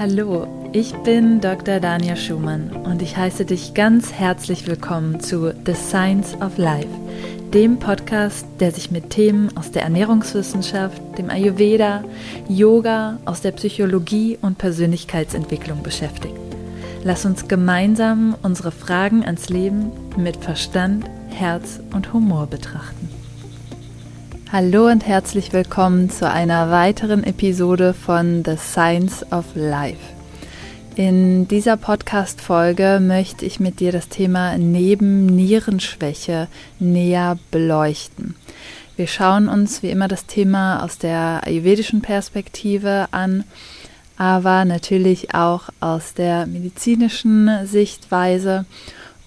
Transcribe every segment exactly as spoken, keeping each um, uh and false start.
Hallo, ich bin Doktor Dania Schumann und ich heiße dich ganz herzlich willkommen zu The Science of Life, dem Podcast, der sich mit Themen aus der Ernährungswissenschaft, dem Ayurveda, Yoga, aus der Psychologie und Persönlichkeitsentwicklung beschäftigt. Lass uns gemeinsam unsere Fragen ans Leben mit Verstand, Herz und Humor betrachten. Hallo und herzlich willkommen zu einer weiteren Episode von The Science of Life. In dieser Podcast-Folge möchte ich mit dir das Thema Nebennierenschwäche näher beleuchten. Wir schauen uns wie immer das Thema aus der ayurvedischen Perspektive an, aber natürlich auch aus der medizinischen Sichtweise.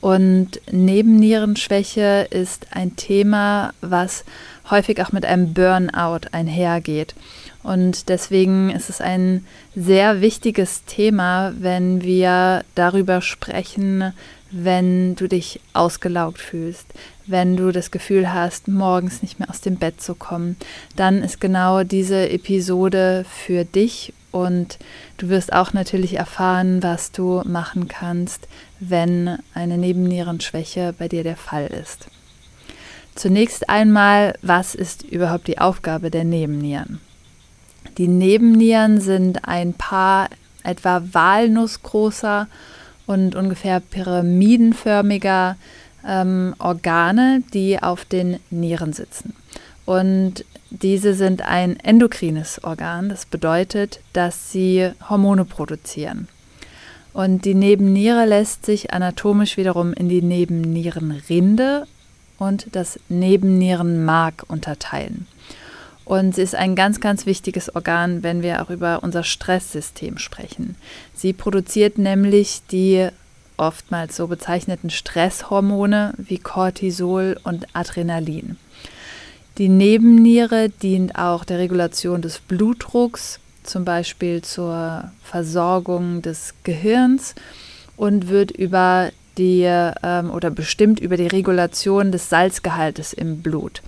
Und Nebennierenschwäche ist ein Thema, was häufig auch mit einem Burnout einhergeht. Und deswegen ist es ein sehr wichtiges Thema, wenn wir darüber sprechen, wenn du dich ausgelaugt fühlst, wenn du das Gefühl hast, morgens nicht mehr aus dem Bett zu kommen, dann ist genau diese Episode für dich und du wirst auch natürlich erfahren, was du machen kannst, wenn eine Nebennierenschwäche bei dir der Fall ist. Zunächst einmal, was ist überhaupt die Aufgabe der Nebennieren? Die Nebennieren sind ein paar etwa walnussgroßer und ungefähr pyramidenförmiger ähm, Organe, die auf den Nieren sitzen. Und diese sind ein endokrines Organ, das bedeutet, dass sie Hormone produzieren. Und die Nebenniere lässt sich anatomisch wiederum in die Nebennierenrinde und das Nebennierenmark unterteilen. Und sie ist ein ganz, ganz wichtiges Organ, wenn wir auch über unser Stresssystem sprechen. Sie produziert nämlich die oftmals so bezeichneten Stresshormone wie Cortisol und Adrenalin. Die Nebenniere dient auch der Regulation des Blutdrucks, zum Beispiel zur Versorgung des Gehirns und wird über die ähm, oder bestimmt über die Regulation des Salzgehaltes im Blut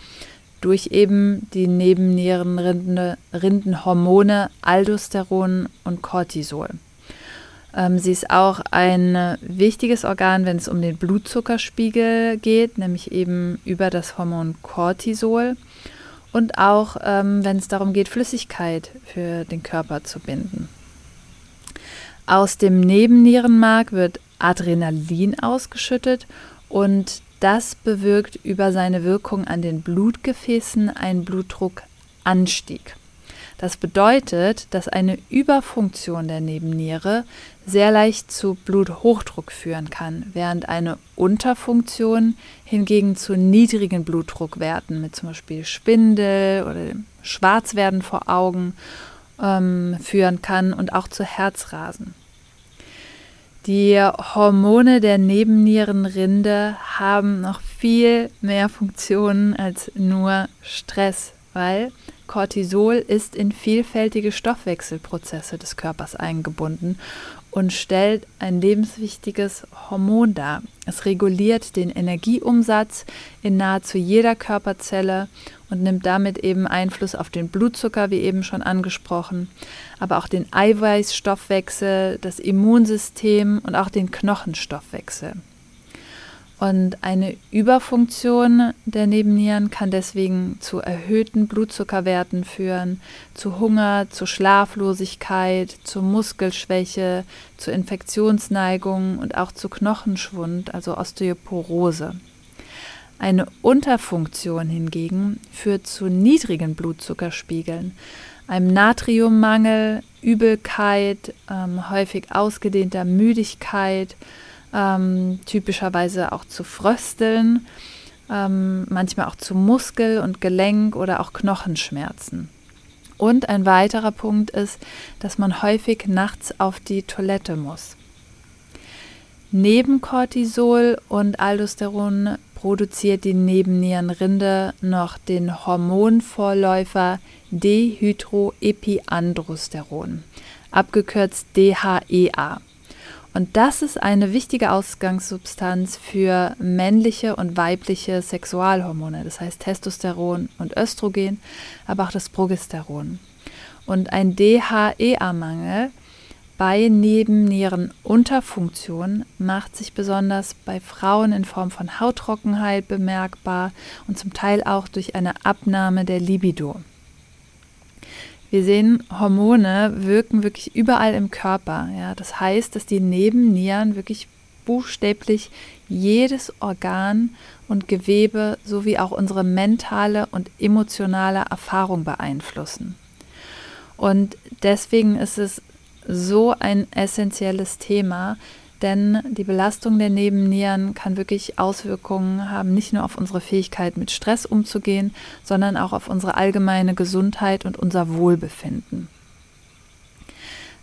durch eben die Nebennierenrinde, Rindenhormone Aldosteron und Cortisol. Ähm, sie ist auch ein wichtiges Organ, wenn es um den Blutzuckerspiegel geht, nämlich eben über das Hormon Cortisol und auch ähm, wenn es darum geht, Flüssigkeit für den Körper zu binden. Aus dem Nebennierenmark wird Adrenalin ausgeschüttet und das bewirkt über seine Wirkung an den Blutgefäßen einen Blutdruckanstieg. Das bedeutet, dass eine Überfunktion der Nebenniere sehr leicht zu Bluthochdruck führen kann, während eine Unterfunktion hingegen zu niedrigen Blutdruckwerten mit zum Beispiel Schwindel oder dem Schwarzwerden vor Augen ähm, führen kann und auch zu Herzrasen. Die Hormone der Nebennierenrinde haben noch viel mehr Funktionen als nur Stress, weil Cortisol ist in vielfältige Stoffwechselprozesse des Körpers eingebunden und stellt ein lebenswichtiges Hormon dar. Es reguliert den Energieumsatz in nahezu jeder Körperzelle und nimmt damit eben Einfluss auf den Blutzucker, wie eben schon angesprochen, aber auch den Eiweißstoffwechsel, das Immunsystem und auch den Knochenstoffwechsel. Und eine Überfunktion der Nebennieren kann deswegen zu erhöhten Blutzuckerwerten führen, zu Hunger, zu Schlaflosigkeit, zu Muskelschwäche, zu Infektionsneigung und auch zu Knochenschwund, also Osteoporose. Eine Unterfunktion hingegen führt zu niedrigen Blutzuckerspiegeln, einem Natriummangel, Übelkeit, ähm, häufig ausgedehnter Müdigkeit, ähm, typischerweise auch zu Frösteln, ähm, manchmal auch zu Muskel- und Gelenk- oder auch Knochenschmerzen. Und ein weiterer Punkt ist, dass man häufig nachts auf die Toilette muss. Neben Cortisol und Aldosteron produziert die Nebennierenrinde noch den Hormonvorläufer Dehydroepiandrosteron, abgekürzt D H E A. Und das ist eine wichtige Ausgangssubstanz für männliche und weibliche Sexualhormone, das heißt Testosteron und Östrogen, aber auch das Progesteron. Und ein D H E A-Mangel Bei Nebennierenunterfunktion macht sich besonders bei Frauen in Form von Hauttrockenheit bemerkbar und zum Teil auch durch eine Abnahme der Libido. Wir sehen, Hormone wirken wirklich überall im Körper. Ja? Das heißt, dass die Nebennieren wirklich buchstäblich jedes Organ und Gewebe sowie auch unsere mentale und emotionale Erfahrung beeinflussen. Und deswegen ist es so ein essentielles Thema, denn die Belastung der Nebennieren kann wirklich Auswirkungen haben, nicht nur auf unsere Fähigkeit, mit Stress umzugehen, sondern auch auf unsere allgemeine Gesundheit und unser Wohlbefinden.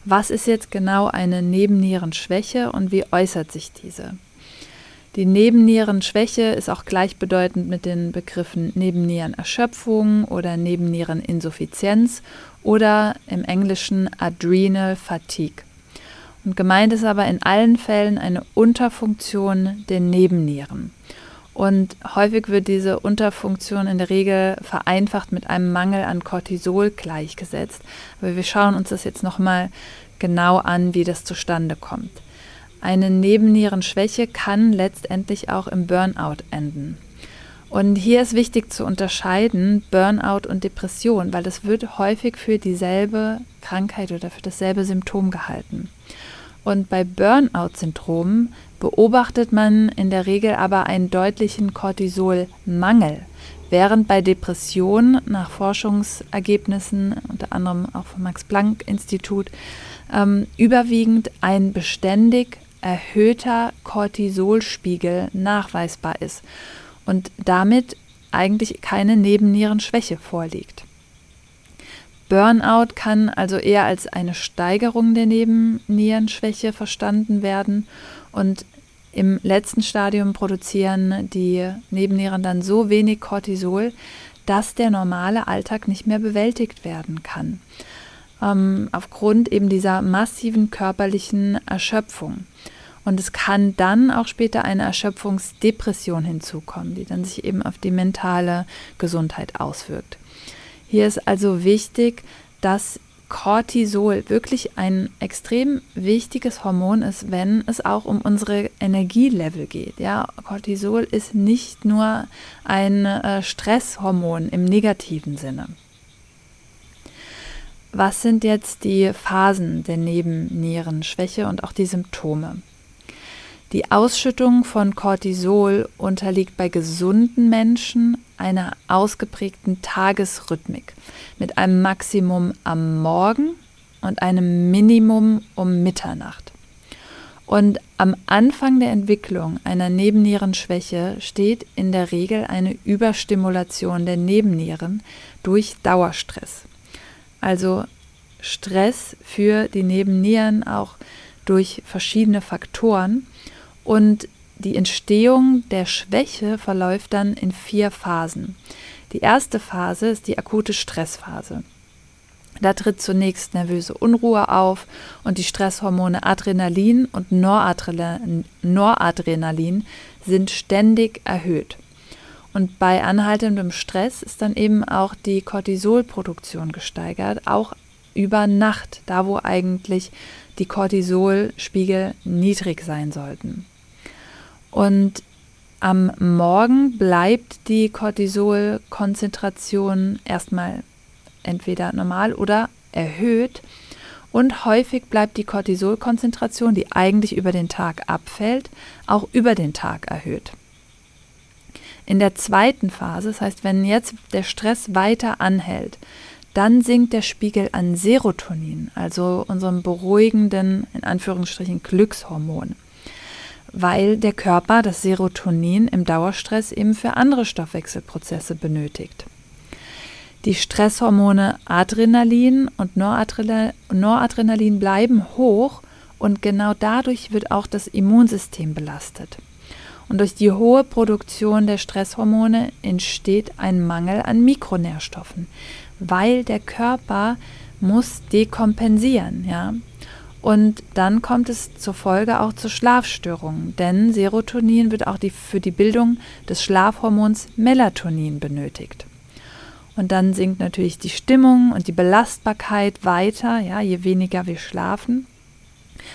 Was ist jetzt genau eine Nebennierenschwäche und wie äußert sich diese? Die Nebennierenschwäche ist auch gleichbedeutend mit den Begriffen Nebennierenerschöpfung oder Nebenniereninsuffizienz oder im Englischen Adrenal Fatigue. Und gemeint ist aber in allen Fällen eine Unterfunktion der Nebennieren. Und häufig wird diese Unterfunktion in der Regel vereinfacht mit einem Mangel an Cortisol gleichgesetzt. Aber wir schauen uns das jetzt nochmal genau an, wie das zustande kommt. Eine Nebennierenschwäche kann letztendlich auch im Burnout enden. Und hier ist wichtig zu unterscheiden Burnout und Depression, weil das wird häufig für dieselbe Krankheit oder für dasselbe Symptom gehalten. Und bei Burnout-Syndrom beobachtet man in der Regel aber einen deutlichen Cortisolmangel, während bei Depressionen nach Forschungsergebnissen, unter anderem auch vom Max-Planck-Institut, ähm, überwiegend ein beständig erhöhter Cortisolspiegel nachweisbar ist und damit eigentlich keine Nebennierenschwäche vorliegt. Burnout kann also eher als eine Steigerung der Nebennierenschwäche verstanden werden und im letzten Stadium produzieren die Nebennieren dann so wenig Cortisol, dass der normale Alltag nicht mehr bewältigt werden kann, ähm, aufgrund eben dieser massiven körperlichen Erschöpfung. Und es kann dann auch später eine Erschöpfungsdepression hinzukommen, die dann sich eben auf die mentale Gesundheit auswirkt. Hier ist also wichtig, dass Cortisol wirklich ein extrem wichtiges Hormon ist, wenn es auch um unsere Energielevel geht. Ja, Cortisol ist nicht nur ein äh, Stresshormon im negativen Sinne. Was sind jetzt die Phasen der Nebennierenschwäche und auch die Symptome? Die Ausschüttung von Cortisol unterliegt bei gesunden Menschen einer ausgeprägten Tagesrhythmik mit einem Maximum am Morgen und einem Minimum um Mitternacht. Und am Anfang der Entwicklung einer Nebennierenschwäche steht in der Regel eine Überstimulation der Nebennieren durch Dauerstress. Also Stress für die Nebennieren auch durch verschiedene Faktoren. Und die Entstehung der Schwäche verläuft dann in vier Phasen. Die erste Phase ist die akute Stressphase. Da tritt zunächst nervöse Unruhe auf und die Stresshormone Adrenalin und Noradrenalin, Noradrenalin sind ständig erhöht. Und bei anhaltendem Stress ist dann eben auch die Cortisolproduktion gesteigert, auch über Nacht, da wo eigentlich die Cortisolspiegel niedrig sein sollten. Und am Morgen bleibt die Cortisolkonzentration erstmal entweder normal oder erhöht. Und häufig bleibt die Cortisolkonzentration, die eigentlich über den Tag abfällt, auch über den Tag erhöht. In der zweiten Phase, das heißt, wenn jetzt der Stress weiter anhält, dann sinkt der Spiegel an Serotonin, also unserem beruhigenden, in Anführungsstrichen, Glückshormon, weil der Körper das Serotonin im Dauerstress eben für andere Stoffwechselprozesse benötigt. Die Stresshormone Adrenalin und Noradrenalin bleiben hoch und genau dadurch wird auch das Immunsystem belastet. Und durch die hohe Produktion der Stresshormone entsteht ein Mangel an Mikronährstoffen, weil der Körper muss dekompensieren, ja. Und dann kommt es zur Folge auch zu Schlafstörungen, denn Serotonin wird auch die, für die Bildung des Schlafhormons Melatonin benötigt. Und dann sinkt natürlich die Stimmung und die Belastbarkeit weiter, ja, je weniger wir schlafen.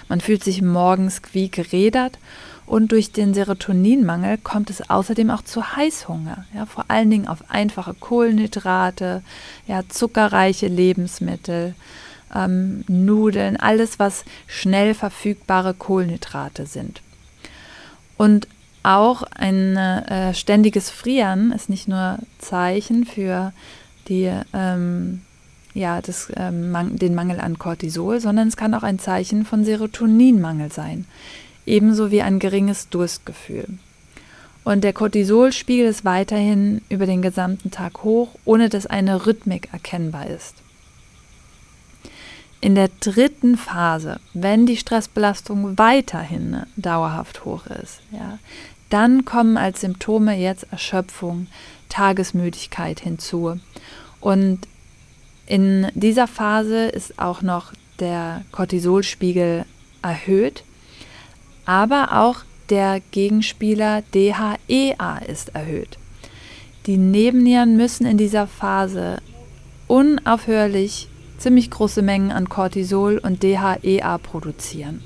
Man fühlt sich morgens wie gerädert und durch den Serotoninmangel kommt es außerdem auch zu Heißhunger, ja, vor allen Dingen auf einfache Kohlenhydrate, ja, zuckerreiche Lebensmittel, ähm, Nudeln, alles, was schnell verfügbare Kohlenhydrate sind. Und auch ein äh, ständiges Frieren ist nicht nur Zeichen für die, ähm, ja, das, äh, man- den Mangel an Cortisol, sondern es kann auch ein Zeichen von Serotoninmangel sein, ebenso wie ein geringes Durstgefühl. Und der Cortisolspiegel ist weiterhin über den gesamten Tag hoch, ohne dass eine Rhythmik erkennbar ist. In der dritten Phase, wenn die Stressbelastung weiterhin dauerhaft hoch ist, ja, dann kommen als Symptome jetzt Erschöpfung, Tagesmüdigkeit hinzu. Und in dieser Phase ist auch noch der Cortisolspiegel erhöht, aber auch der Gegenspieler D H E A ist erhöht. Die Nebennieren müssen in dieser Phase unaufhörlich ziemlich große Mengen an Cortisol und D H E A produzieren.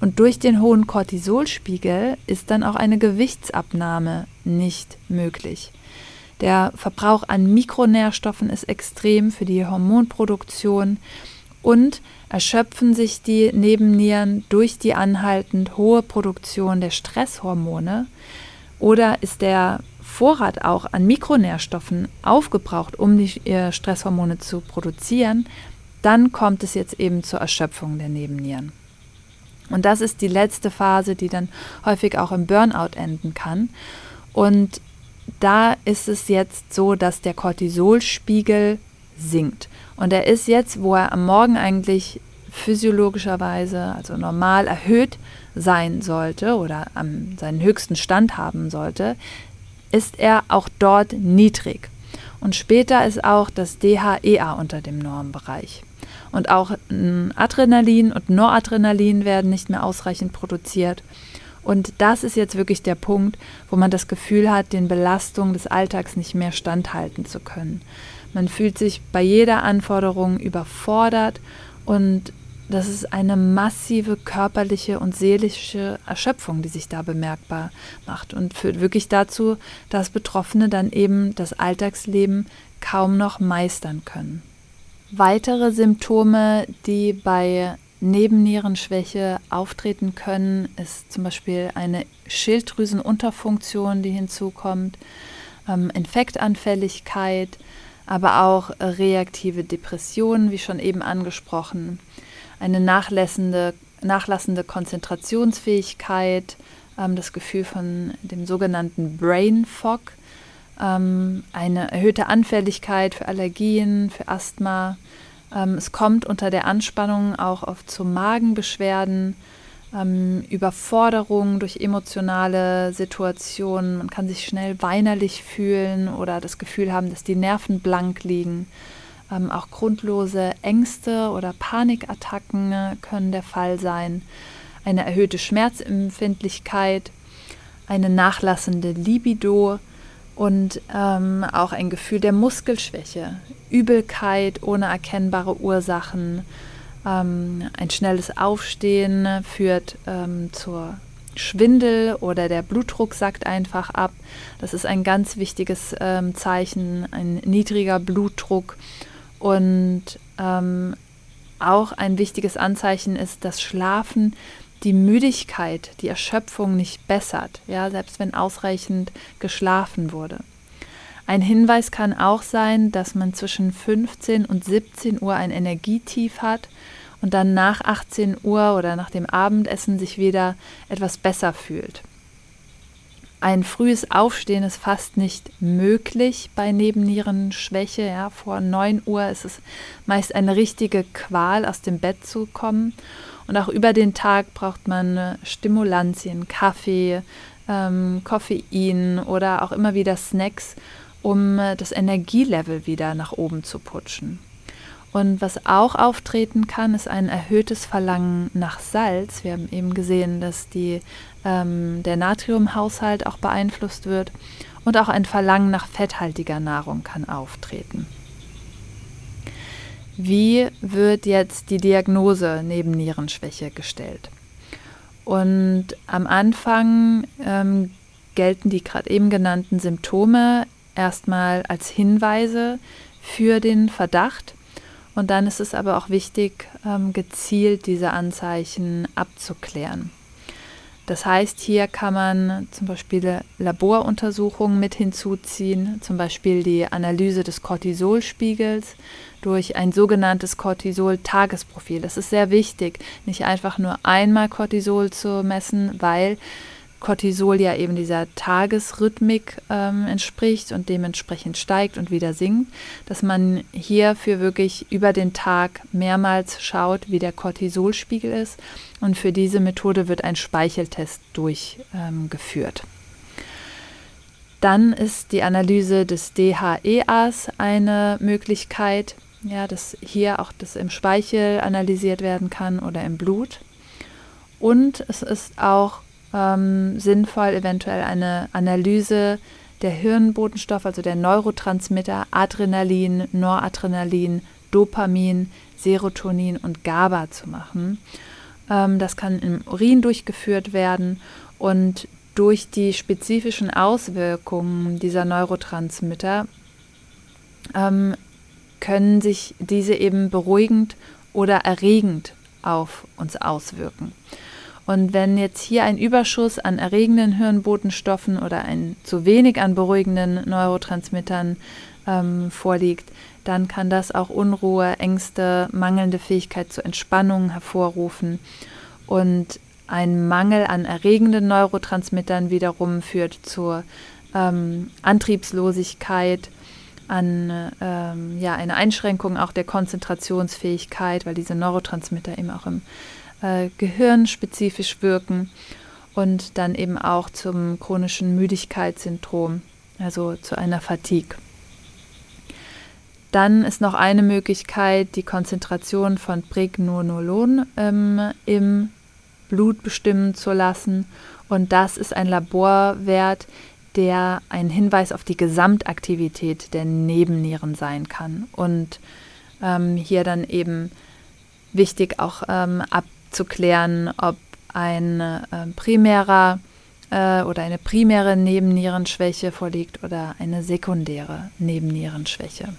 Und durch den hohen Cortisolspiegel ist dann auch eine Gewichtsabnahme nicht möglich. Der Verbrauch an Mikronährstoffen ist extrem für die Hormonproduktion und erschöpfen sich die Nebennieren durch die anhaltend hohe Produktion der Stresshormone oder ist der Vorrat auch an Mikronährstoffen aufgebraucht, um die Stresshormone zu produzieren, dann kommt es jetzt eben zur Erschöpfung der Nebennieren. Und das ist die letzte Phase, die dann häufig auch im Burnout enden kann. Und da ist es jetzt so, dass der Cortisolspiegel sinkt. Und er ist jetzt, wo er am Morgen eigentlich physiologischerweise, also normal erhöht sein sollte oder am, seinen höchsten Stand haben sollte, ist er auch dort niedrig. Und später ist auch das D H E A unter dem Normbereich. Und auch Adrenalin und Noradrenalin werden nicht mehr ausreichend produziert. Und das ist jetzt wirklich der Punkt, wo man das Gefühl hat, den Belastungen des Alltags nicht mehr standhalten zu können. Man fühlt sich bei jeder Anforderung überfordert und das ist eine massive körperliche und seelische Erschöpfung, die sich da bemerkbar macht und führt wirklich dazu, dass Betroffene dann eben das Alltagsleben kaum noch meistern können. Weitere Symptome, die bei Nebennierenschwäche auftreten können, ist zum Beispiel eine Schilddrüsenunterfunktion, die hinzukommt, Infektanfälligkeit, aber auch reaktive Depressionen, wie schon eben angesprochen, eine nachlassende, nachlassende Konzentrationsfähigkeit, ähm, das Gefühl von dem sogenannten Brain Fog, ähm, eine erhöhte Anfälligkeit für Allergien, für Asthma. Ähm, es kommt unter der Anspannung auch oft zu Magenbeschwerden, ähm, Überforderung durch emotionale Situationen. Man kann sich schnell weinerlich fühlen oder das Gefühl haben, dass die Nerven blank liegen. Ähm, auch grundlose Ängste oder Panikattacken können der Fall sein, eine erhöhte Schmerzempfindlichkeit, eine nachlassende Libido und ähm, auch ein Gefühl der Muskelschwäche, Übelkeit ohne erkennbare Ursachen, ähm, ein schnelles Aufstehen führt ähm, zur Schwindel oder der Blutdruck sackt einfach ab. Das ist ein ganz wichtiges ähm, Zeichen, ein niedriger Blutdruck. Und ähm, auch ein wichtiges Anzeichen ist, dass Schlafen die Müdigkeit, die Erschöpfung nicht bessert, ja, selbst wenn ausreichend geschlafen wurde. Ein Hinweis kann auch sein, dass man zwischen fünfzehn und siebzehn Uhr ein Energietief hat und dann nach achtzehn Uhr oder nach dem Abendessen sich wieder etwas besser fühlt. Ein frühes Aufstehen ist fast nicht möglich bei Nebennierenschwäche. Ja, vor neun Uhr ist es meist eine richtige Qual, aus dem Bett zu kommen. Und auch über den Tag braucht man Stimulantien, Kaffee, ähm, Koffein oder auch immer wieder Snacks, um das Energielevel wieder nach oben zu putschen. Und was auch auftreten kann, ist ein erhöhtes Verlangen nach Salz. Wir haben eben gesehen, dass die, ähm, der Natriumhaushalt auch beeinflusst wird. Und auch ein Verlangen nach fetthaltiger Nahrung kann auftreten. wie wird jetzt die Diagnose Nebennierenschwäche gestellt? Und am Anfang ähm, gelten die gerade eben genannten Symptome erstmal als Hinweise für den Verdacht. Und dann ist es aber auch wichtig, ähm, gezielt diese Anzeichen abzuklären. Das heißt, hier kann man zum Beispiel Laboruntersuchungen mit hinzuziehen, zum Beispiel die Analyse des Cortisolspiegels durch ein sogenanntes Cortisol-Tagesprofil. Das ist sehr wichtig, nicht einfach nur einmal Cortisol zu messen, weil Cortisol ja eben dieser Tagesrhythmik ähm, entspricht und dementsprechend steigt und wieder sinkt, dass man hierfür wirklich über den Tag mehrmals schaut, wie der Cortisolspiegel ist, und für diese Methode wird ein Speicheltest durchgeführt. Ähm, Dann ist die Analyse des D H E As eine Möglichkeit, ja, dass hier auch das im Speichel analysiert werden kann oder im Blut. Und es ist auch Ähm, sinnvoll, eventuell eine Analyse der Hirnbotenstoffe, also der Neurotransmitter Adrenalin, Noradrenalin, Dopamin, Serotonin und GABA zu machen. Ähm, das kann im Urin durchgeführt werden, und durch die spezifischen Auswirkungen dieser Neurotransmitter ähm, können sich diese eben beruhigend oder erregend auf uns auswirken. Und wenn jetzt hier ein Überschuss an erregenden Hirnbotenstoffen oder ein zu wenig an beruhigenden Neurotransmittern ähm, vorliegt, dann kann das auch Unruhe, Ängste, mangelnde Fähigkeit zur Entspannung hervorrufen. Und ein Mangel an erregenden Neurotransmittern wiederum führt zur ähm, Antriebslosigkeit, an ähm, ja, eine Einschränkung auch der Konzentrationsfähigkeit, weil diese Neurotransmitter eben auch im gehirnspezifisch wirken, und dann eben auch zum chronischen Müdigkeitssyndrom, also zu einer Fatigue. Dann ist noch eine Möglichkeit, die Konzentration von Pregnenolon ähm, im Blut bestimmen zu lassen, und das ist ein Laborwert, der ein Hinweis auf die Gesamtaktivität der Nebennieren sein kann, und ähm, hier dann eben wichtig auch ähm, ab zu klären, ob ein äh, primärer äh, oder eine primäre Nebennierenschwäche vorliegt oder eine sekundäre Nebennierenschwäche.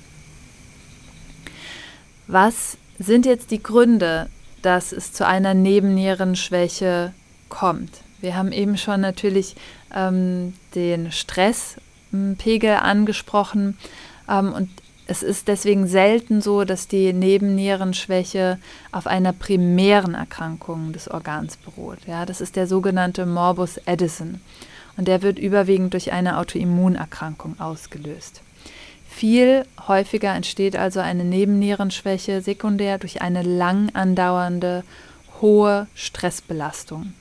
Was sind jetzt die Gründe, dass es zu einer Nebennierenschwäche kommt? Wir haben eben schon natürlich ähm, den Stresspegel angesprochen, ähm, und es ist deswegen selten so, dass die Nebennierenschwäche auf einer primären Erkrankung des Organs beruht. Ja, das ist der sogenannte Morbus Addison, und der wird überwiegend durch eine Autoimmunerkrankung ausgelöst. Viel häufiger entsteht also eine Nebennierenschwäche sekundär durch eine lang andauernde, hohe Stressbelastung.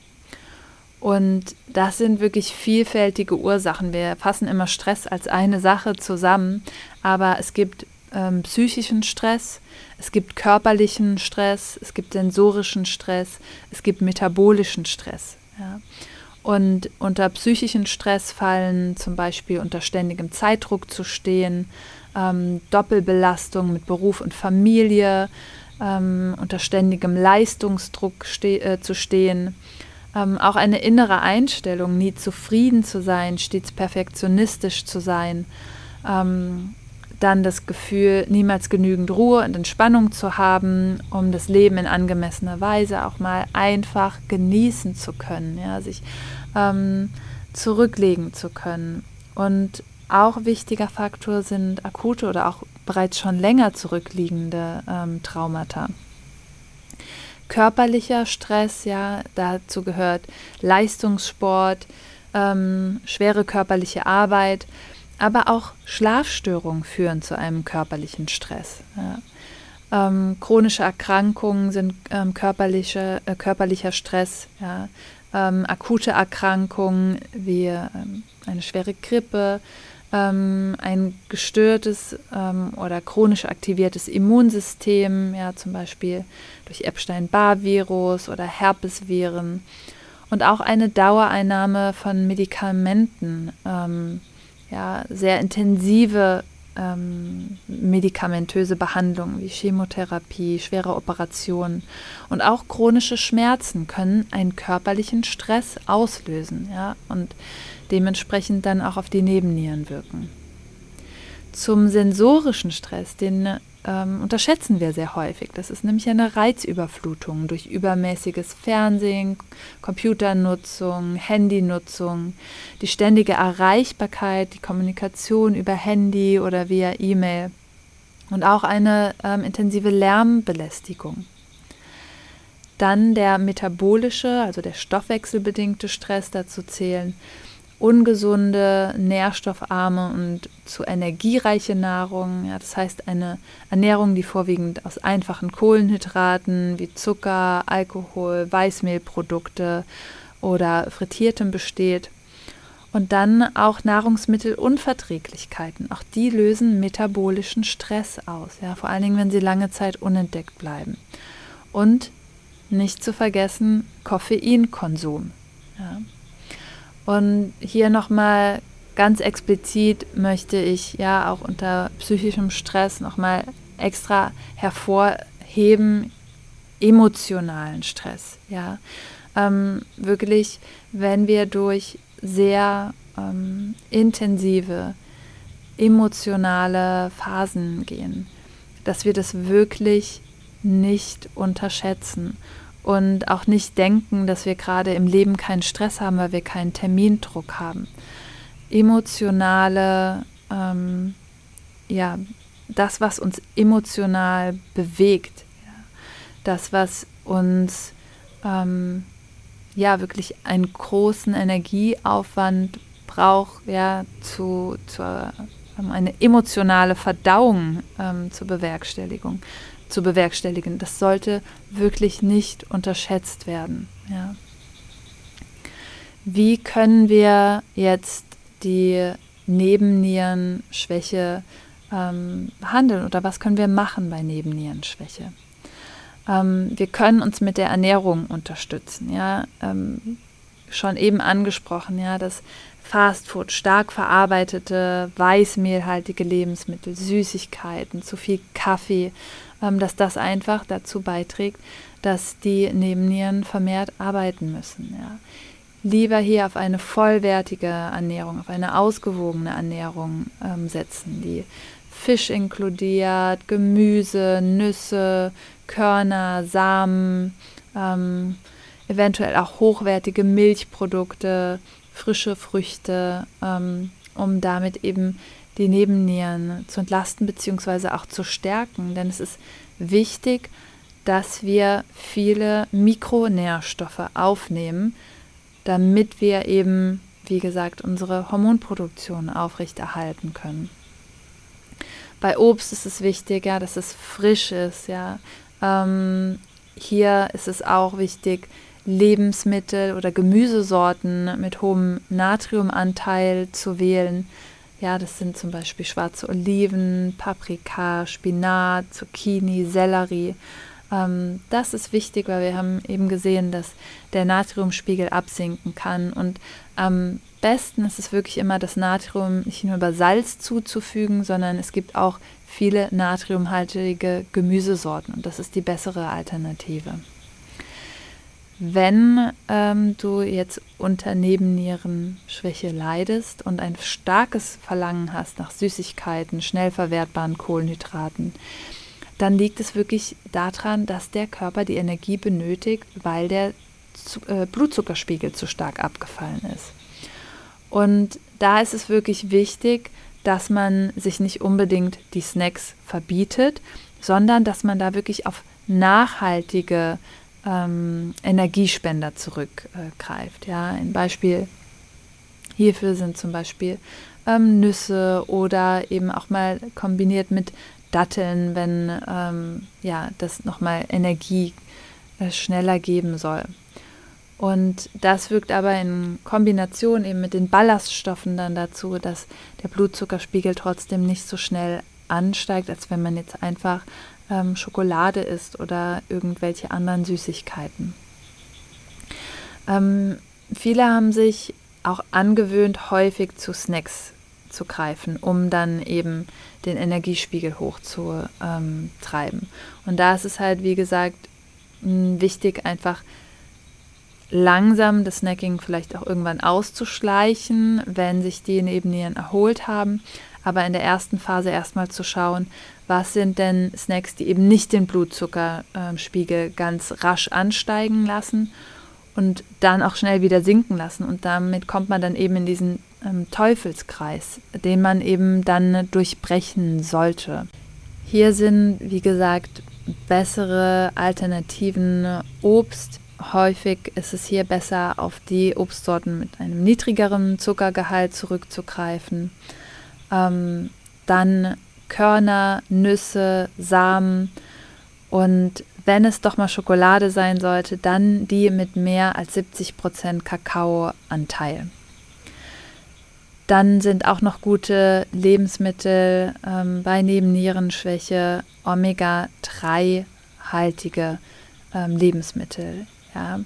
Und das sind wirklich vielfältige Ursachen. Wir fassen immer Stress als eine Sache zusammen, aber es gibt ähm, psychischen Stress, es gibt körperlichen Stress, es gibt sensorischen Stress, es gibt metabolischen Stress. Ja. Und unter psychischen Stress fallen zum Beispiel unter ständigem Zeitdruck zu stehen, ähm, Doppelbelastung mit Beruf und Familie, ähm, unter ständigem Leistungsdruck ste äh, zu stehen, Ähm, auch eine innere Einstellung, nie zufrieden zu sein, stets perfektionistisch zu sein, ähm, dann das Gefühl, niemals genügend Ruhe und Entspannung zu haben, um das Leben in angemessener Weise auch mal einfach genießen zu können, ja, sich ähm, zurücklegen zu können. Und auch wichtiger Faktor sind akute oder auch bereits schon länger zurückliegende ähm, Traumata. Körperlicher Stress, ja, dazu gehört Leistungssport, ähm, schwere körperliche Arbeit, aber auch Schlafstörungen führen zu einem körperlichen Stress. Ja. Ähm, chronische Erkrankungen sind ähm, körperliche, äh, körperlicher Stress, ja. ähm, akute Erkrankungen wie ähm, eine schwere Grippe, ähm, ein gestörtes ähm, oder chronisch aktiviertes Immunsystem, ja, zum Beispiel durch Epstein-Barr-Virus oder Herpesviren, und auch eine Dauereinnahme von Medikamenten, ähm, ja, sehr intensive ähm, medikamentöse Behandlungen wie Chemotherapie, schwere Operationen und auch chronische Schmerzen können einen körperlichen Stress auslösen, ja, und dementsprechend dann auch auf die Nebennieren wirken. Zum sensorischen Stress, den ähm, unterschätzen wir sehr häufig. Das ist nämlich eine Reizüberflutung durch übermäßiges Fernsehen, Computernutzung, Handynutzung, die ständige Erreichbarkeit, die Kommunikation über Handy oder via E-Mail und auch eine ähm, intensive Lärmbelästigung. Dann der metabolische, also der stoffwechselbedingte Stress dazu zählen, ungesunde, nährstoffarme und zu energiereiche Nahrung, ja, das heißt eine Ernährung, die vorwiegend aus einfachen Kohlenhydraten wie Zucker, Alkohol, Weißmehlprodukte oder Frittiertem besteht. Und dann auch Nahrungsmittelunverträglichkeiten, auch die lösen metabolischen Stress aus, ja, vor allen Dingen, wenn sie lange Zeit unentdeckt bleiben. Und nicht zu vergessen Koffeinkonsum. Ja. Und hier nochmal ganz explizit möchte ich ja auch unter psychischem Stress nochmal extra hervorheben, emotionalen Stress. Ja, ähm, wirklich, wenn wir durch sehr ähm, intensive emotionale Phasen gehen, dass wir das wirklich nicht unterschätzen. Und auch nicht denken, dass wir gerade im Leben keinen Stress haben, weil wir keinen Termindruck haben. Emotionale, ähm, ja, das, was uns emotional bewegt, ja, das, was uns, ähm, ja, wirklich einen großen Energieaufwand braucht, ja, zu, zu, ähm, eine emotionale Verdauung ähm, zur Bewerkstelligung. zu bewerkstelligen. Das sollte wirklich nicht unterschätzt werden. Ja. Wie können wir jetzt die Nebennierenschwäche ähm, behandeln oder was können wir machen bei Nebennierenschwäche? Ähm, wir können uns mit der Ernährung unterstützen. Ja. Ähm, schon eben angesprochen, ja, dass Fastfood, stark verarbeitete, weißmehlhaltige Lebensmittel, Süßigkeiten, zu viel Kaffee, dass das einfach dazu beiträgt, dass die Nebennieren vermehrt arbeiten müssen. Ja. Lieber hier auf eine vollwertige Ernährung, auf eine ausgewogene Ernährung ähm, setzen, die Fisch inkludiert, Gemüse, Nüsse, Körner, Samen, ähm, eventuell auch hochwertige Milchprodukte, frische Früchte, ähm, um damit eben die Nebennieren zu entlasten bzw. auch zu stärken. Denn es ist wichtig, dass wir viele Mikronährstoffe aufnehmen, damit wir eben, wie gesagt, unsere Hormonproduktion aufrechterhalten können. Bei Obst ist es wichtig, ja, dass es frisch ist. Ja. Ähm, hier ist es auch wichtig, Lebensmittel oder Gemüsesorten mit hohem Natriumanteil zu wählen. Ja, das sind zum Beispiel schwarze Oliven, Paprika, Spinat, Zucchini, Sellerie. Ähm, das ist wichtig, weil wir haben eben gesehen, dass der Natriumspiegel absinken kann. Und am besten ist es wirklich immer, das Natrium nicht nur über Salz zuzufügen, sondern es gibt auch viele natriumhaltige Gemüsesorten. Und das ist die bessere Alternative. Wenn ähm, du jetzt unter Nebennierenschwäche leidest und ein starkes Verlangen hast nach Süßigkeiten, schnell verwertbaren Kohlenhydraten, dann liegt es wirklich daran, dass der Körper die Energie benötigt, weil der zu, äh, Blutzuckerspiegel zu stark abgefallen ist. Und da ist es wirklich wichtig, dass man sich nicht unbedingt die Snacks verbietet, sondern dass man da wirklich auf nachhaltige Ähm, Energiespender zurückgreift. Äh, ja. Ein Beispiel hierfür sind zum Beispiel ähm, Nüsse oder eben auch mal kombiniert mit Datteln, wenn ähm, ja, das nochmal Energie äh, schneller geben soll. Und das wirkt aber in Kombination eben mit den Ballaststoffen dann dazu, dass der Blutzuckerspiegel trotzdem nicht so schnell ansteigt, als wenn man jetzt einfach Schokolade isst oder irgendwelche anderen Süßigkeiten. Ähm, viele haben sich auch angewöhnt, häufig zu Snacks zu greifen, um dann eben den Energiespiegel hoch zu ähm, treiben. Und da ist es halt, wie gesagt, wichtig, einfach langsam das Snacking vielleicht auch irgendwann auszuschleichen, wenn sich die Nebennieren erholt haben, aber in der ersten Phase erstmal zu schauen, was sind denn Snacks, die eben nicht den Blutzuckerspiegel ganz rasch ansteigen lassen und dann auch schnell wieder sinken lassen. Und damit kommt man dann eben in diesen ähm, Teufelskreis, den man eben dann durchbrechen sollte. Hier sind, wie gesagt, bessere Alternativen Obst. Häufig ist es hier besser, auf die Obstsorten mit einem niedrigeren Zuckergehalt zurückzugreifen. Ähm, dann Körner, Nüsse, Samen und wenn es doch mal Schokolade sein sollte, dann die mit mehr als siebzig Prozent Kakaoanteil. Dann sind auch noch gute Lebensmittel ähm, bei Nebennierenschwäche, Omega drei haltige ähm, Lebensmittel. Ja.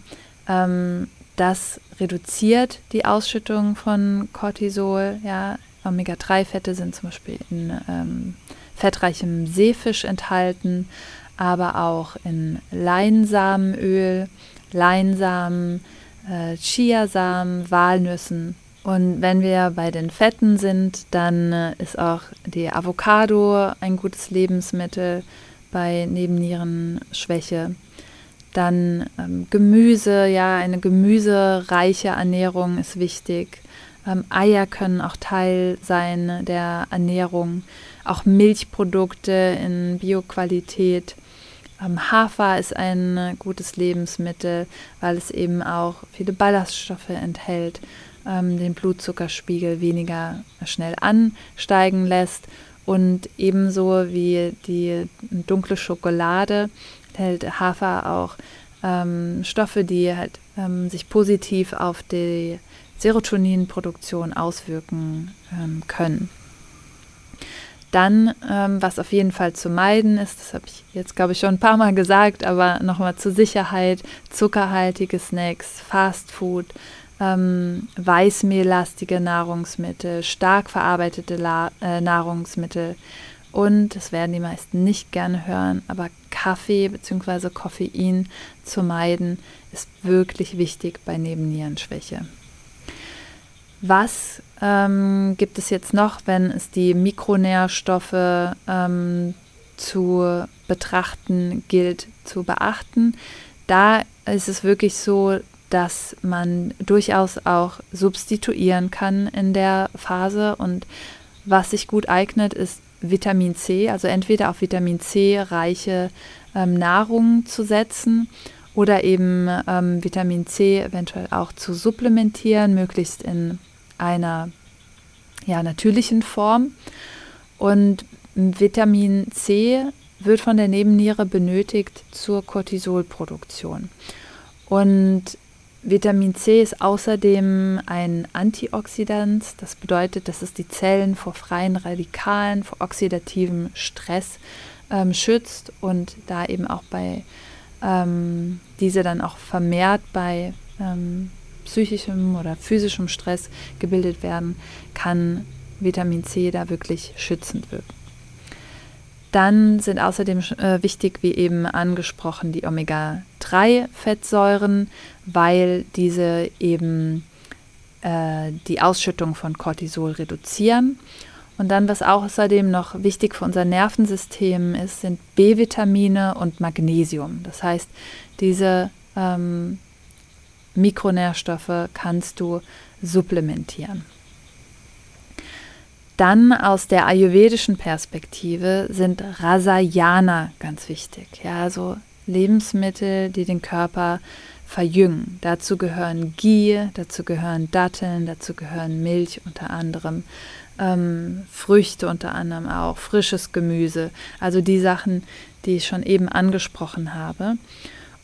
Ähm, das reduziert die Ausschüttung von Cortisol. Ja. Omega drei Fette sind zum Beispiel in ähm, fettreichem Seefisch enthalten, aber auch in Leinsamenöl, Leinsamen, äh, Chiasamen, Walnüssen. Und wenn wir bei den Fetten sind, dann äh, ist auch die Avocado ein gutes Lebensmittel bei Nebennierenschwäche. Dann ähm, Gemüse, ja, eine gemüsereiche Ernährung ist wichtig. Ähm, Eier können auch Teil sein der Ernährung, auch Milchprodukte in Bioqualität. Ähm, Hafer ist ein gutes Lebensmittel, weil es eben auch viele Ballaststoffe enthält, ähm, den Blutzuckerspiegel weniger schnell ansteigen lässt und ebenso wie die dunkle Schokolade enthält Hafer auch ähm, Stoffe, die halt, ähm, sich positiv auf die Serotoninproduktion auswirken ähm, können. Dann, ähm, was auf jeden Fall zu meiden ist, das habe ich jetzt, glaube ich, schon ein paar Mal gesagt, aber nochmal zur Sicherheit, zuckerhaltige Snacks, Fastfood, ähm, weißmehllastige Nahrungsmittel, stark verarbeitete La- äh, Nahrungsmittel und, das werden die meisten nicht gerne hören, aber Kaffee bzw. Koffein zu meiden, ist wirklich wichtig bei Nebennierenschwäche. Was ähm, gibt es jetzt noch, wenn es die Mikronährstoffe ähm, zu betrachten gilt, zu beachten? Da ist es wirklich so, dass man durchaus auch substituieren kann in der Phase. Und was sich gut eignet, ist Vitamin C, also entweder auf Vitamin C reiche ähm, Nahrung zu setzen oder eben ähm, Vitamin C eventuell auch zu supplementieren, möglichst in einer ja, natürlichen Form. Und Vitamin C wird von der Nebenniere benötigt zur Cortisolproduktion. Und Vitamin C ist außerdem ein Antioxidant. Das bedeutet, dass es die Zellen vor freien Radikalen, vor oxidativem Stress ähm, schützt und da eben auch bei ähm, diese dann auch vermehrt bei ähm, psychischem oder physischem Stress gebildet werden, kann Vitamin C da wirklich schützend wirken. Dann sind außerdem äh, wichtig, wie eben angesprochen, die Omega drei Fettsäuren, weil diese eben äh, die Ausschüttung von Cortisol reduzieren. Und dann, was auch außerdem noch wichtig für unser Nervensystem ist, sind B-Vitamine und Magnesium. Das heißt, diese ähm, Mikronährstoffe kannst du supplementieren. Dann aus der ayurvedischen Perspektive sind Rasayana ganz wichtig. Ja, also Lebensmittel, die den Körper verjüngen. Dazu gehören Ghee, dazu gehören Datteln, dazu gehören Milch unter anderem, ähm, Früchte unter anderem auch, frisches Gemüse. Also die Sachen, die ich schon eben angesprochen habe.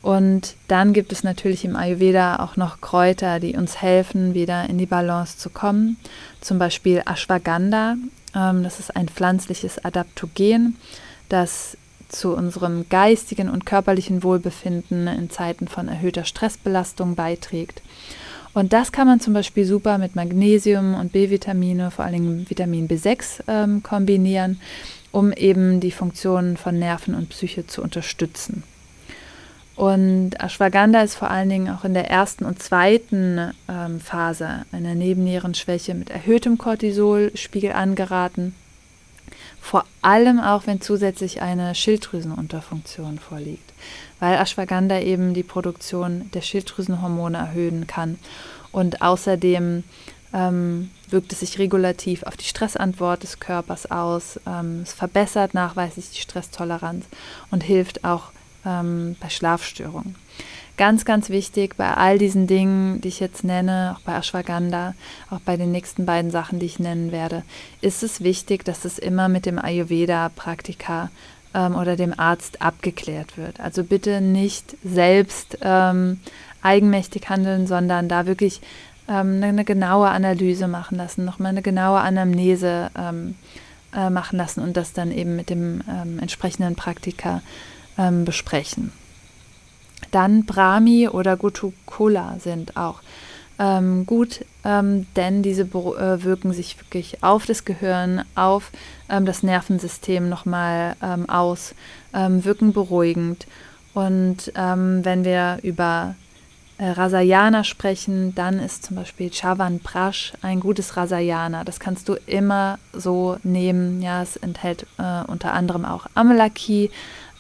Und dann gibt es natürlich im Ayurveda auch noch Kräuter, die uns helfen, wieder in die Balance zu kommen. Zum Beispiel Ashwagandha, ähm, das ist ein pflanzliches Adaptogen, das zu unserem geistigen und körperlichen Wohlbefinden in Zeiten von erhöhter Stressbelastung beiträgt. Und das kann man zum Beispiel super mit Magnesium und B-Vitamine, vor allen Dingen Vitamin B sechs, ähm, kombinieren, um eben die Funktionen von Nerven und Psyche zu unterstützen. Und Ashwagandha ist vor allen Dingen auch in der ersten und zweiten ähm, Phase einer Nebennierenschwäche mit erhöhtem Cortisolspiegel angeraten. Vor allem auch, wenn zusätzlich eine Schilddrüsenunterfunktion vorliegt, weil Ashwagandha eben die Produktion der Schilddrüsenhormone erhöhen kann. Und außerdem ähm, wirkt es sich regulativ auf die Stressantwort des Körpers aus. Ähm, es verbessert nachweislich die Stresstoleranz und hilft auch Ähm, bei Schlafstörungen. Ganz, ganz wichtig bei all diesen Dingen, die ich jetzt nenne, auch bei Ashwagandha, auch bei den nächsten beiden Sachen, die ich nennen werde, ist es wichtig, dass es immer mit dem Ayurveda-Praktiker ähm, oder dem Arzt abgeklärt wird. Also bitte nicht selbst ähm, eigenmächtig handeln, sondern da wirklich ähm, eine, eine genaue Analyse machen lassen, nochmal eine genaue Anamnese ähm, äh, machen lassen und das dann eben mit dem ähm, entsprechenden Praktiker besprechen. Dann Brahmi oder Gotukola sind auch ähm, gut, ähm, denn diese äh, wirken sich wirklich auf das Gehirn, auf ähm, das Nervensystem nochmal ähm, aus, ähm, wirken beruhigend. Und ähm, wenn wir über äh, Rasayana sprechen, dann ist zum Beispiel Chavanprash ein gutes Rasayana. Das kannst du immer so nehmen. Ja, es enthält äh, unter anderem auch Amalaki,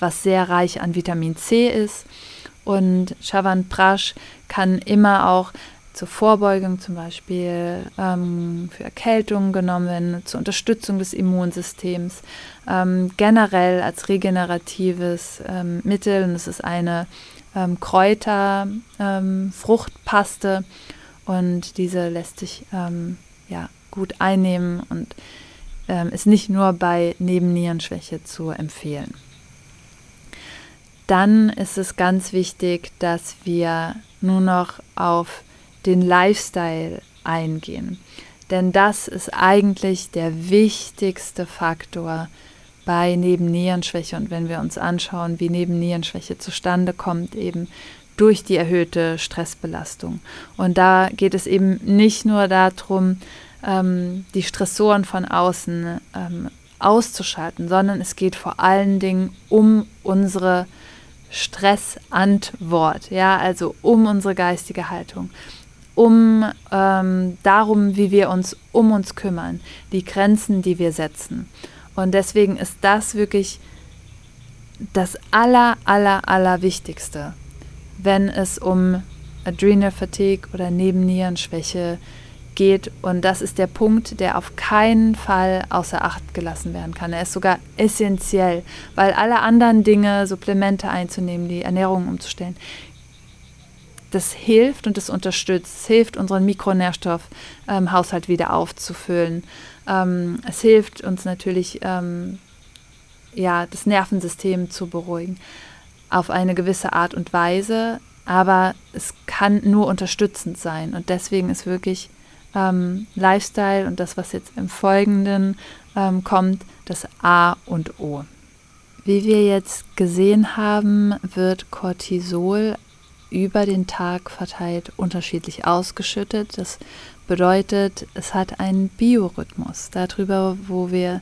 was sehr reich an Vitamin C ist. Und Chavanprash kann immer auch zur Vorbeugung zum Beispiel ähm, für Erkältungen genommen werden, zur Unterstützung des Immunsystems, ähm, generell als regeneratives ähm, Mittel. Und es ist eine ähm, Kräuter-Fruchtpaste ähm, und diese lässt sich ähm, ja, gut einnehmen und ähm, ist nicht nur bei Nebennierenschwäche zu empfehlen. Dann ist es ganz wichtig, dass wir nur noch auf den Lifestyle eingehen. Denn das ist eigentlich der wichtigste Faktor bei Nebennierenschwäche. Und wenn wir uns anschauen, wie Nebennierenschwäche zustande kommt, eben durch die erhöhte Stressbelastung. Und da geht es eben nicht nur darum, ähm, die Stressoren von außen ähm, auszuschalten, sondern es geht vor allen Dingen um unsere Stressantwort, ja, also um unsere geistige Haltung, um ähm, darum, wie wir uns um uns kümmern, die Grenzen, die wir setzen. Und deswegen ist das wirklich das aller, aller, aller Wichtigste, wenn es um Adrenal Fatigue oder Nebennierenschwäche geht. Und das ist der Punkt, der auf keinen Fall außer Acht gelassen werden kann. Er ist sogar essentiell, weil alle anderen Dinge, Supplemente einzunehmen, die Ernährung umzustellen, das hilft und das unterstützt. Es hilft, unseren Mikronährstoffhaushalt ähm, wieder aufzufüllen. Ähm, es hilft uns natürlich, ähm, ja, das Nervensystem zu beruhigen auf eine gewisse Art und Weise, aber es kann nur unterstützend sein. Und deswegen ist wirklich Ähm, Lifestyle und das, was jetzt im Folgenden ähm, kommt, das A und O. Wie wir jetzt gesehen haben, wird Cortisol über den Tag verteilt unterschiedlich ausgeschüttet. Das bedeutet, es hat einen Biorhythmus. Darüber, wo wir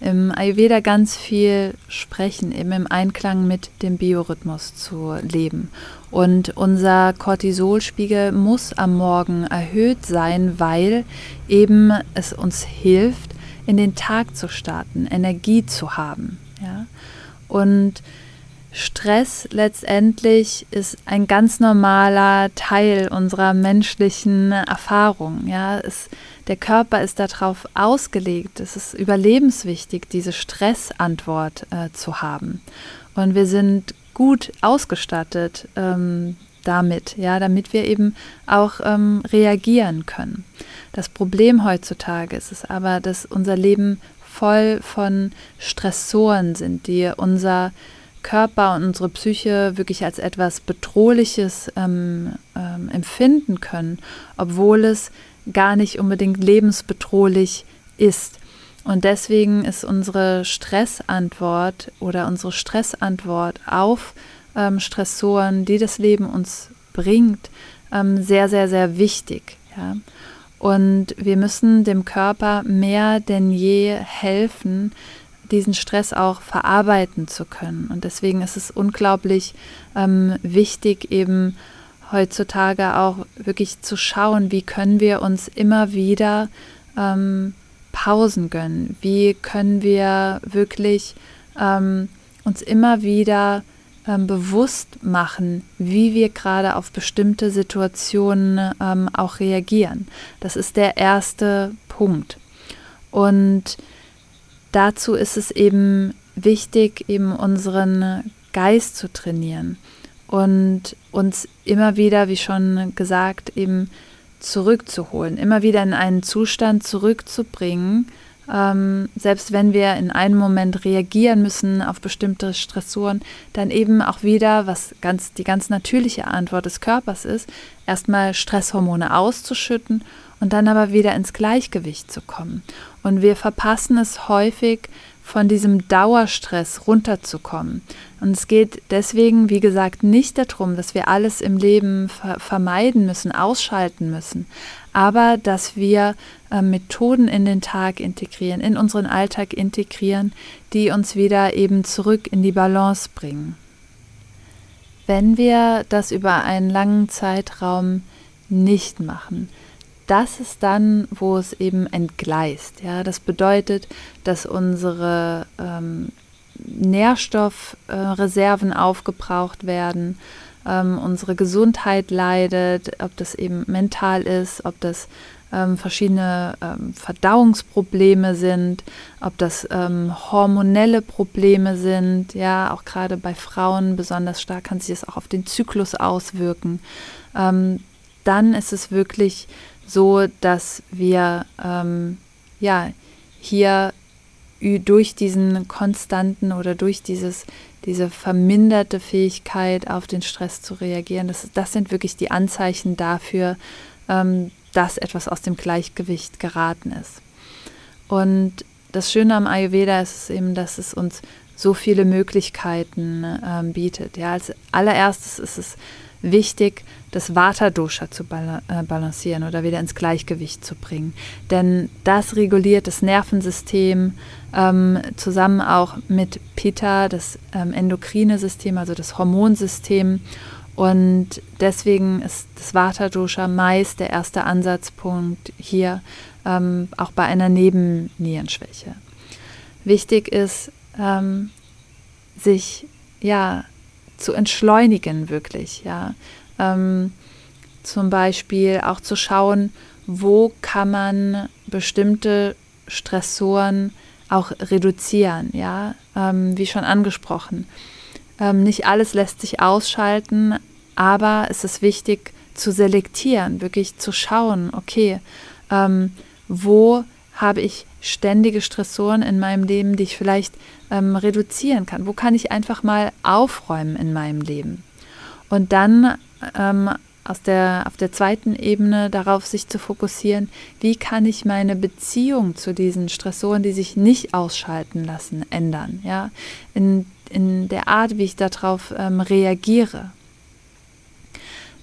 im Ayurveda ganz viel sprechen, eben im Einklang mit dem Biorhythmus zu leben. Und unser Cortisolspiegel muss am Morgen erhöht sein, weil eben es uns hilft, in den Tag zu starten, Energie zu haben. Ja? Und Stress letztendlich ist ein ganz normaler Teil unserer menschlichen Erfahrung. Ja, es, der Körper ist darauf ausgelegt. Es ist überlebenswichtig, diese Stressantwort äh, zu haben. Und wir sind gut ausgestattet ähm, damit, ja, damit wir eben auch ähm, reagieren können. Das Problem heutzutage ist es aber, dass unser Leben voll von Stressoren sind, die unser Körper und unsere Psyche wirklich als etwas Bedrohliches ähm, ähm, empfinden können, obwohl es gar nicht unbedingt lebensbedrohlich ist. Und deswegen ist unsere Stressantwort oder unsere Stressantwort auf ähm, Stressoren, die das Leben uns bringt, ähm, sehr, sehr, sehr wichtig. Ja? Und wir müssen dem Körper mehr denn je helfen, diesen Stress auch verarbeiten zu können. Und deswegen ist es unglaublich ähm, wichtig, eben heutzutage auch wirklich zu schauen, wie können wir uns immer wieder ähm, Pausen gönnen, wie können wir wirklich ähm, uns immer wieder ähm, bewusst machen, wie wir gerade auf bestimmte Situationen ähm, auch reagieren. Das ist der erste Punkt. Und dazu ist es eben wichtig, eben unseren Geist zu trainieren und uns immer wieder, wie schon gesagt, eben zurückzuholen, immer wieder in einen Zustand zurückzubringen, ähm, selbst wenn wir in einem Moment reagieren müssen auf bestimmte Stressoren, dann eben auch wieder, was ganz die ganz natürliche Antwort des Körpers ist, erstmal Stresshormone auszuschütten und dann aber wieder ins Gleichgewicht zu kommen. Und wir verpassen es häufig, von diesem Dauerstress runterzukommen. Und es geht deswegen, wie gesagt, nicht darum, dass wir alles im Leben ver- vermeiden müssen, ausschalten müssen, aber dass wir äh, Methoden in den Tag integrieren, in unseren Alltag integrieren, die uns wieder eben zurück in die Balance bringen. Wenn wir das über einen langen Zeitraum nicht machen, das ist dann, wo es eben entgleist. Ja? Das bedeutet, dass unsere ähm, Nährstoffreserven äh, aufgebraucht werden, ähm, unsere Gesundheit leidet, ob das eben mental ist, ob das ähm, verschiedene ähm, Verdauungsprobleme sind, ob das ähm, hormonelle Probleme sind. Ja? Auch gerade bei Frauen besonders stark kann sich das auch auf den Zyklus auswirken. Ähm, dann ist es wirklich so, dass wir ähm, ja, hier durch diesen konstanten oder durch dieses, diese verminderte Fähigkeit, auf den Stress zu reagieren, das, das sind wirklich die Anzeichen dafür, ähm, dass etwas aus dem Gleichgewicht geraten ist. Und das Schöne am Ayurveda ist es eben, dass es uns so viele Möglichkeiten ähm, bietet. Ja, als allererstes ist es wichtig, das Vata-Dosha zu bal- äh, balancieren oder wieder ins Gleichgewicht zu bringen. Denn das reguliert das Nervensystem, ähm, zusammen auch mit Pitta, das ähm, endokrine System, also das Hormonsystem. Und deswegen ist das Vata-Dosha meist der erste Ansatzpunkt hier, ähm, auch bei einer Nebennierenschwäche. Wichtig ist, ähm, sich, ja, zu entschleunigen wirklich, ja. Ähm, zum Beispiel auch zu schauen, wo kann man bestimmte Stressoren auch reduzieren, ja. Ähm, wie schon angesprochen. Ähm, nicht alles lässt sich ausschalten, aber es ist wichtig zu selektieren, wirklich zu schauen, okay, ähm, wo habe ich ständige Stressoren in meinem Leben, die ich vielleicht ähm, reduzieren kann? Wo kann ich einfach mal aufräumen in meinem Leben? Und dann ähm, aus der, auf der zweiten Ebene darauf sich zu fokussieren, wie kann ich meine Beziehung zu diesen Stressoren, die sich nicht ausschalten lassen, ändern? Ja? In, in der Art, wie ich darauf ähm, reagiere.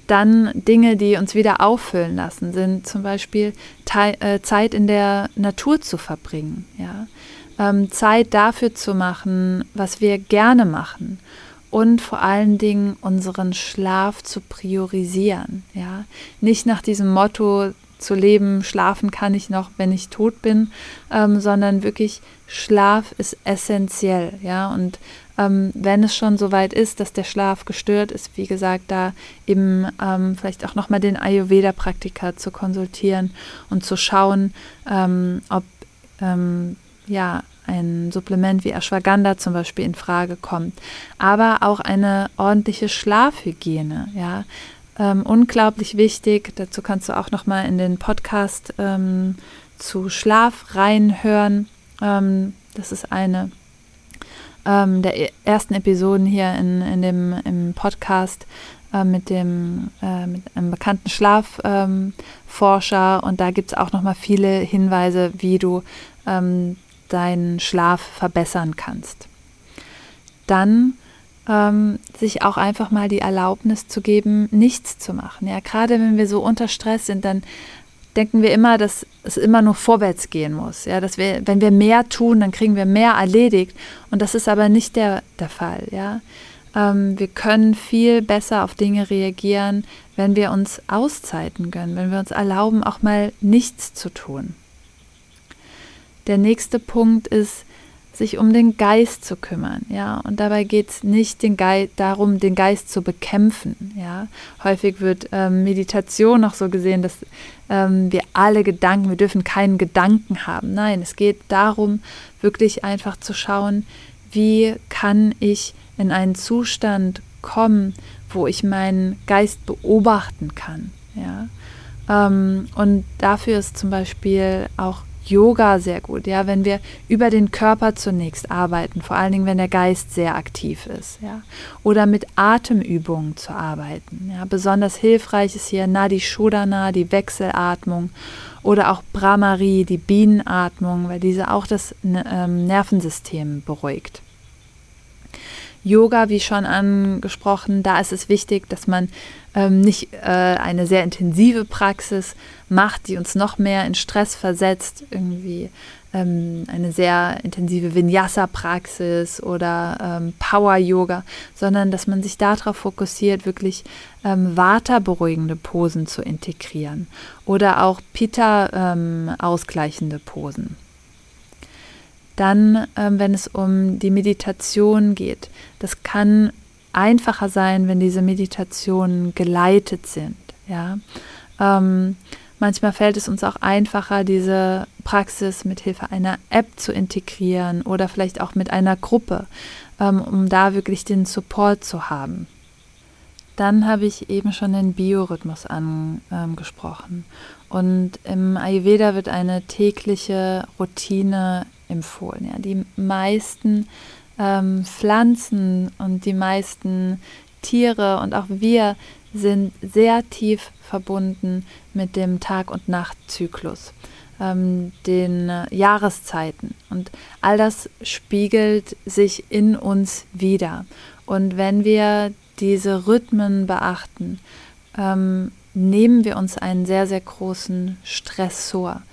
Dann Dinge, die uns wieder auffüllen lassen, sind zum Beispiel Te- äh, Zeit in der Natur zu verbringen, ja? ähm, Zeit dafür zu machen, was wir gerne machen und vor allen Dingen unseren Schlaf zu priorisieren. Ja? Nicht nach diesem Motto zu leben, schlafen kann ich noch, wenn ich tot bin, ähm, sondern wirklich Schlaf ist essentiell, ja, und Ähm, wenn es schon soweit ist, dass der Schlaf gestört ist, wie gesagt, da eben ähm, vielleicht auch nochmal den Ayurveda-Praktiker zu konsultieren und zu schauen, ähm, ob ähm, ja, ein Supplement wie Ashwagandha zum Beispiel in Frage kommt. Aber auch eine ordentliche Schlafhygiene, ja, ähm, unglaublich wichtig. Dazu kannst du auch nochmal in den Podcast ähm, zu Schlaf reinhören. Ähm, das ist eine der ersten Episoden hier in, in dem, im Podcast äh, mit, dem, äh, mit einem bekannten Schlafforscher. Ähm, und da gibt es auch nochmal viele Hinweise, wie du ähm, deinen Schlaf verbessern kannst. Dann ähm, sich auch einfach mal die Erlaubnis zu geben, nichts zu machen. Ja, gerade wenn wir so unter Stress sind, dann denken wir immer, dass es immer nur vorwärts gehen muss. Ja, dass wir, wenn wir mehr tun, dann kriegen wir mehr erledigt. Und das ist aber nicht der, der Fall. Ja? Ähm, wir können viel besser auf Dinge reagieren, wenn wir uns Auszeiten gönnen, wenn wir uns erlauben, auch mal nichts zu tun. Der nächste Punkt ist, sich um den Geist zu kümmern. Ja? Und dabei geht es nicht den Geist, darum, den Geist zu bekämpfen. Ja? Häufig wird ähm, Meditation noch so gesehen, dass ähm, wir alle Gedanken, wir dürfen keinen Gedanken haben. Nein, es geht darum, wirklich einfach zu schauen, wie kann ich in einen Zustand kommen, wo ich meinen Geist beobachten kann. Ja? Ähm, und dafür ist zum Beispiel auch Yoga sehr gut, ja, wenn wir über den Körper zunächst arbeiten, vor allen Dingen, wenn der Geist sehr aktiv ist, ja, oder mit Atemübungen zu arbeiten, ja, besonders hilfreich ist hier Nadi Shodhana, die Wechselatmung oder auch Brahmari, die Bienenatmung, weil diese auch das ähm, Nervensystem beruhigt. Yoga, wie schon angesprochen, da ist es wichtig, dass man ähm, nicht äh, eine sehr intensive Praxis macht, die uns noch mehr in Stress versetzt, irgendwie ähm, eine sehr intensive Vinyasa-Praxis oder ähm, Power-Yoga, sondern dass man sich darauf fokussiert, wirklich ähm, Vata-beruhigende Posen zu integrieren oder auch Pitta-ausgleichende ähm, Posen. Dann, ähm, wenn es um die Meditation geht. Das kann einfacher sein, wenn diese Meditationen geleitet sind. Ja? Ähm, manchmal fällt es uns auch einfacher, diese Praxis mit Hilfe einer App zu integrieren oder vielleicht auch mit einer Gruppe, ähm, um da wirklich den Support zu haben. Dann habe ich eben schon den Biorhythmus angesprochen. Und im Ayurveda wird eine tägliche Routine empfohlen. Ja. Die meisten ähm, Pflanzen und die meisten Tiere und auch wir sind sehr tief verbunden mit dem Tag- und Nachtzyklus, ähm, den äh, Jahreszeiten. Und all das spiegelt sich in uns wider. Und wenn wir diese Rhythmen beachten, ähm, nehmen wir uns einen sehr, sehr großen Stressor.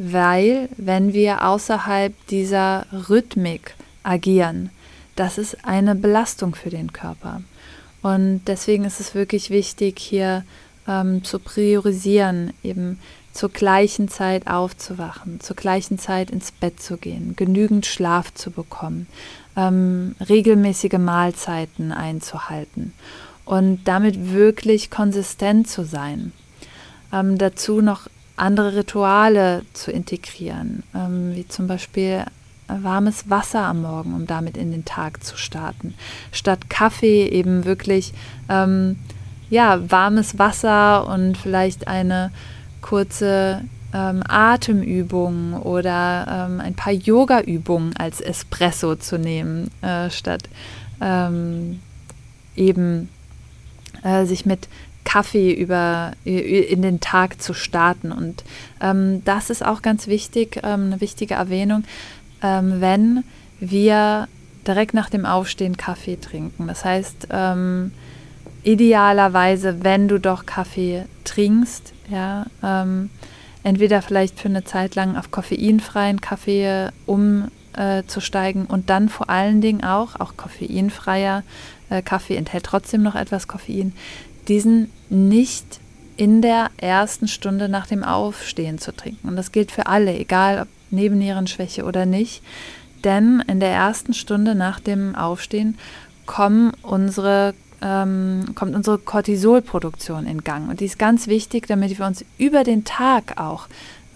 Weil, wenn wir außerhalb dieser Rhythmik agieren, das ist eine Belastung für den Körper. Und deswegen ist es wirklich wichtig, hier ähm, zu priorisieren, eben zur gleichen Zeit aufzuwachen, zur gleichen Zeit ins Bett zu gehen, genügend Schlaf zu bekommen, ähm, regelmäßige Mahlzeiten einzuhalten und damit wirklich konsistent zu sein. Ähm, dazu noch andere Rituale zu integrieren, ähm, wie zum Beispiel warmes Wasser am Morgen, um damit in den Tag zu starten. Statt Kaffee eben wirklich ähm, ja, warmes Wasser und vielleicht eine kurze ähm, Atemübung oder ähm, ein paar Yoga-Übungen als Espresso zu nehmen, äh, statt ähm, eben äh, sich mit Kaffee über, in den Tag zu starten. Und ähm, das ist auch ganz wichtig, ähm, eine wichtige Erwähnung, ähm, wenn wir direkt nach dem Aufstehen Kaffee trinken. Das heißt, ähm, idealerweise, wenn du doch Kaffee trinkst, ja, ähm, entweder vielleicht für eine Zeit lang auf koffeinfreien Kaffee umzusteigen äh, und dann vor allen Dingen auch, auch koffeinfreier äh, Kaffee enthält trotzdem noch etwas Koffein, diesen nicht in der ersten Stunde nach dem Aufstehen zu trinken. Und das gilt für alle, egal ob Nebennierenschwäche oder nicht. Denn in der ersten Stunde nach dem Aufstehen kommen unsere, ähm, kommt unsere Cortisolproduktion in Gang. Und die ist ganz wichtig, damit wir uns über den Tag auch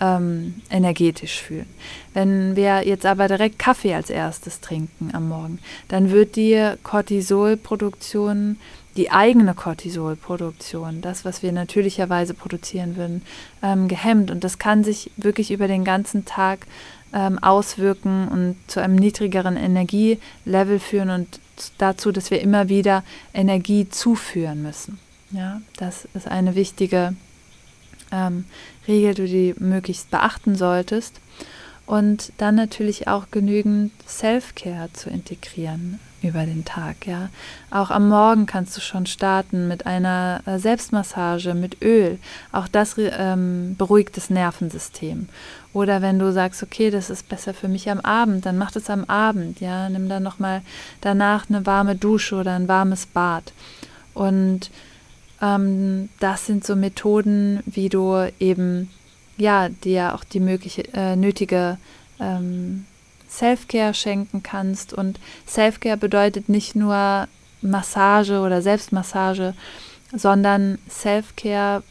ähm, energetisch fühlen. Wenn wir jetzt aber direkt Kaffee als erstes trinken am Morgen, dann wird die Cortisolproduktion, die eigene Cortisolproduktion, das, was wir natürlicherweise produzieren würden, ähm, gehemmt. Und das kann sich wirklich über den ganzen Tag ähm, auswirken und zu einem niedrigeren Energielevel führen und dazu, dass wir immer wieder Energie zuführen müssen. Ja, das ist eine wichtige ähm, Regel, die du möglichst beachten solltest. und dann natürlich auch genügend Self-Care zu integrieren über den Tag, ja. Auch am Morgen kannst du schon starten mit einer Selbstmassage, mit Öl. Auch das ähm, beruhigt das Nervensystem. Oder wenn du sagst, okay, das ist besser für mich am Abend, dann mach das am Abend, ja. Nimm dann nochmal danach eine warme Dusche oder ein warmes Bad. Und ähm, das sind so Methoden, wie du eben, ja, dir auch die mögliche, äh, nötige ähm, Selfcare schenken kannst. Und Selfcare bedeutet nicht nur Massage oder Selbstmassage, sondern Selfcare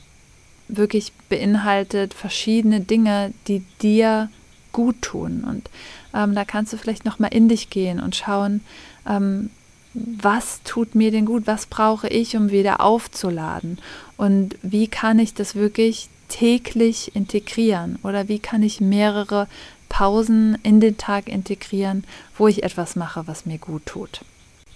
wirklich beinhaltet verschiedene Dinge, die dir gut tun. Und ähm, da kannst du vielleicht nochmal in dich gehen und schauen, ähm, was tut mir denn gut, was brauche ich, um wieder aufzuladen und wie kann ich das wirklich täglich integrieren oder wie kann ich mehrere Pausen in den Tag integrieren, wo ich etwas mache, was mir gut tut.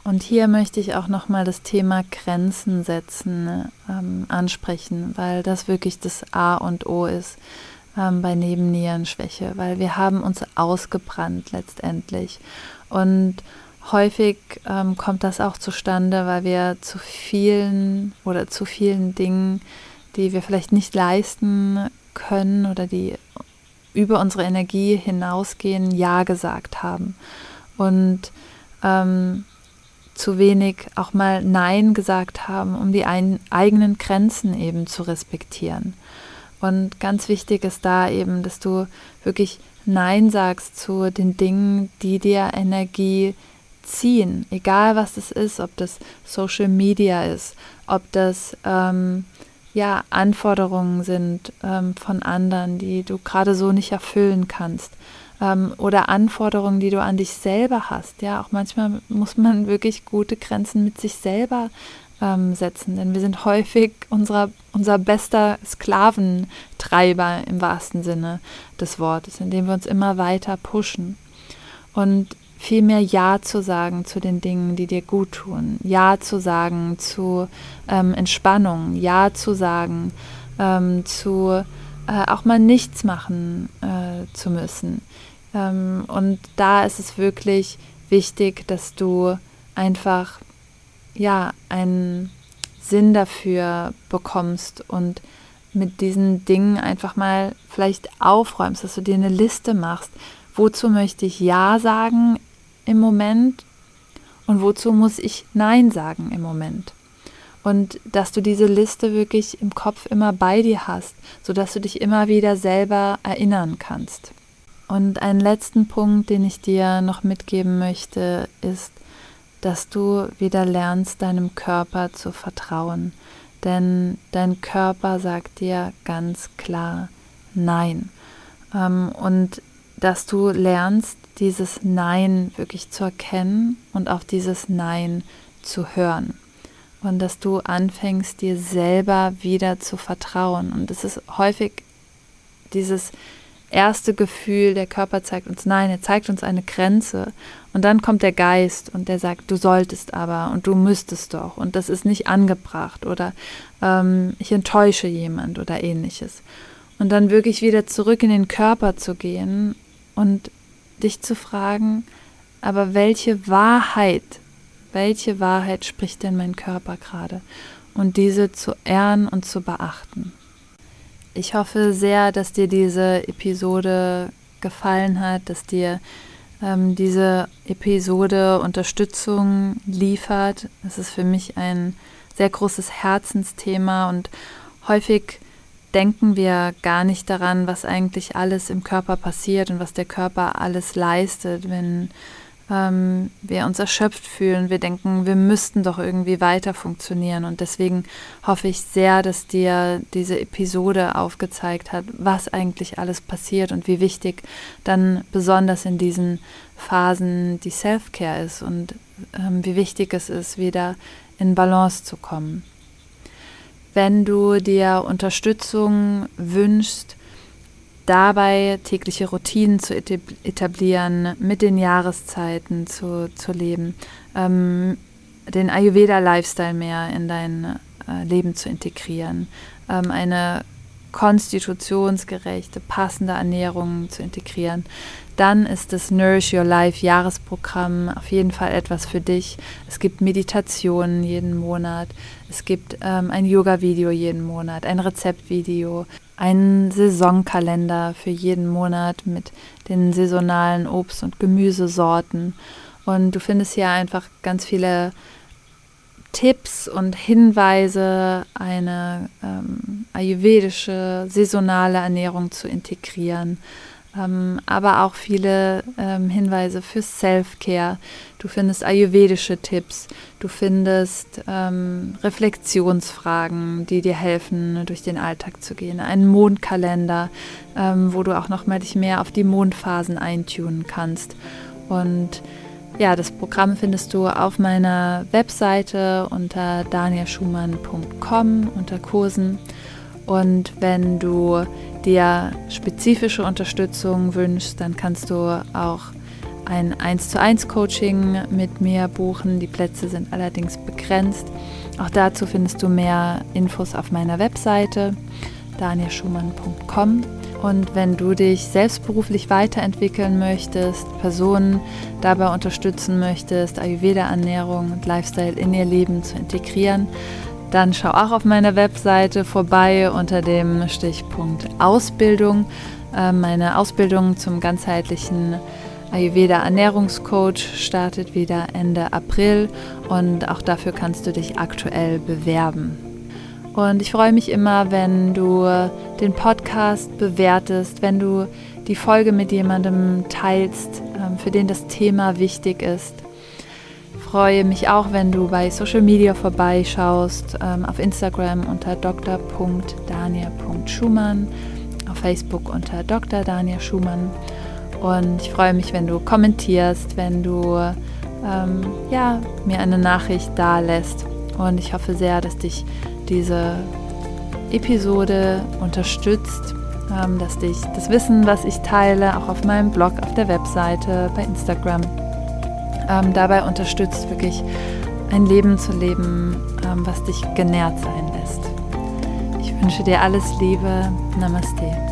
Und hier möchte ich auch nochmal das Thema Grenzen setzen ähm, ansprechen, weil das wirklich das A und O ist ähm, bei Nebennierenschwäche, weil wir haben uns ausgebrannt letztendlich. Und häufig ähm, kommt das auch zustande, weil wir zu vielen oder zu vielen Dingen, die wir vielleicht nicht leisten können oder die über unsere Energie hinausgehen, Ja gesagt haben und ähm, zu wenig auch mal Nein gesagt haben, um die ein, eigenen Grenzen eben zu respektieren. Und ganz wichtig ist da eben, dass du wirklich Nein sagst zu den Dingen, die dir Energie ziehen, egal was das ist, ob das Social Media ist, ob das ähm, ja, Anforderungen sind ähm, von anderen, die du gerade so nicht erfüllen kannst, ähm, oder Anforderungen, die du an dich selber hast. Ja, auch manchmal muss man wirklich gute Grenzen mit sich selber ähm, setzen, denn wir sind häufig unser, unser bester Sklaventreiber im wahrsten Sinne des Wortes, indem wir uns immer weiter pushen. Und viel mehr Ja zu sagen zu den Dingen, die dir gut tun. Ja zu sagen zu ähm, Entspannung. Ja zu sagen ähm, zu äh, auch mal nichts machen äh, zu müssen. Ähm, und da ist es wirklich wichtig, dass du einfach ja einen Sinn dafür bekommst und mit diesen Dingen einfach mal vielleicht aufräumst, dass du dir eine Liste machst. Wozu möchte ich Ja sagen im Moment und wozu muss ich Nein sagen im Moment? Und dass du diese Liste wirklich im Kopf immer bei dir hast, sodass du dich immer wieder selber erinnern kannst. Und einen letzten Punkt, den ich dir noch mitgeben möchte, ist, dass du wieder lernst, deinem Körper zu vertrauen. Denn dein Körper sagt dir ganz klar Nein. Und dass du lernst, dieses Nein wirklich zu erkennen und auf dieses Nein zu hören. Und dass du anfängst, dir selber wieder zu vertrauen. Und es ist häufig dieses erste Gefühl, der Körper zeigt uns Nein, er zeigt uns eine Grenze. Und dann kommt der Geist und der sagt, du solltest aber und du müsstest doch und das ist nicht angebracht oder ähm, ich enttäusche jemand oder Ähnliches. Und dann wirklich wieder zurück in den Körper zu gehen und dich zu fragen, aber welche Wahrheit, welche Wahrheit spricht denn mein Körper gerade? Und diese zu ehren und zu beachten. Ich hoffe sehr, dass dir diese Episode gefallen hat, dass dir ähm, diese Episode Unterstützung liefert. Es ist für mich ein sehr großes Herzensthema und häufig denken wir gar nicht daran, was eigentlich alles im Körper passiert und was der Körper alles leistet, wenn ähm, wir uns erschöpft fühlen. Wir denken, wir müssten doch irgendwie weiter funktionieren. Und deswegen hoffe ich sehr, dass dir diese Episode aufgezeigt hat, was eigentlich alles passiert und wie wichtig dann besonders in diesen Phasen die Self-Care ist und ähm, wie wichtig es ist, wieder in Balance zu kommen. Wenn du dir Unterstützung wünschst, dabei tägliche Routinen zu etablieren, mit den Jahreszeiten zu, zu leben, ähm, den Ayurveda-Lifestyle mehr in dein äh, Leben zu integrieren, ähm, eine konstitutionsgerechte, passende Ernährung zu integrieren, dann ist das Nourish Your Life Jahresprogramm auf jeden Fall etwas für dich. Es gibt Meditationen jeden Monat, es gibt ähm, ein Yoga-Video jeden Monat, ein Rezeptvideo, einen Saisonkalender für jeden Monat mit den saisonalen Obst- und Gemüsesorten. Und du findest hier einfach ganz viele Tipps und Hinweise, eine ähm, ayurvedische, saisonale Ernährung zu integrieren, ähm, aber auch viele ähm, Hinweise für Self-Care. Du findest ayurvedische Tipps, du findest ähm, Reflexionsfragen, die dir helfen, durch den Alltag zu gehen, einen Mondkalender, ähm, wo du auch noch mal dich mehr auf die Mondphasen eintunen kannst. Und ja, das Programm findest du auf meiner Webseite unter danielschumann punkt com unter Kursen. Und wenn du dir spezifische Unterstützung wünschst, dann kannst du auch ein eins zu eins Coaching mit mir buchen. Die Plätze sind allerdings begrenzt. Auch dazu findest du mehr Infos auf meiner Webseite danielschumann punkt com. Und wenn du dich selbstberuflich weiterentwickeln möchtest, Personen dabei unterstützen möchtest, Ayurveda-Ernährung und Lifestyle in ihr Leben zu integrieren, dann schau auch auf meiner Webseite vorbei unter dem Stichpunkt Ausbildung. Meine Ausbildung zum ganzheitlichen Ayurveda-Ernährungscoach startet wieder Ende April und auch dafür kannst du dich aktuell bewerben. Und ich freue mich immer, wenn du den Podcast bewertest, wenn du die Folge mit jemandem teilst, für den das Thema wichtig ist. Ich freue mich auch, wenn du bei Social Media vorbeischaust, auf Instagram unter doktor punkt daniel punkt schumann, auf Facebook unter Doktor Daniel Schumann. Und ich freue mich, wenn du kommentierst, wenn du ähm, ja, mir eine Nachricht da lässt. Und ich hoffe sehr, dass dich diese Episode unterstützt, ähm, dass dich das Wissen, was ich teile, auch auf meinem Blog, auf der Webseite, bei Instagram, ähm, dabei unterstützt, wirklich ein Leben zu leben, ähm, was dich genährt sein lässt. Ich wünsche dir alles Liebe. Namaste.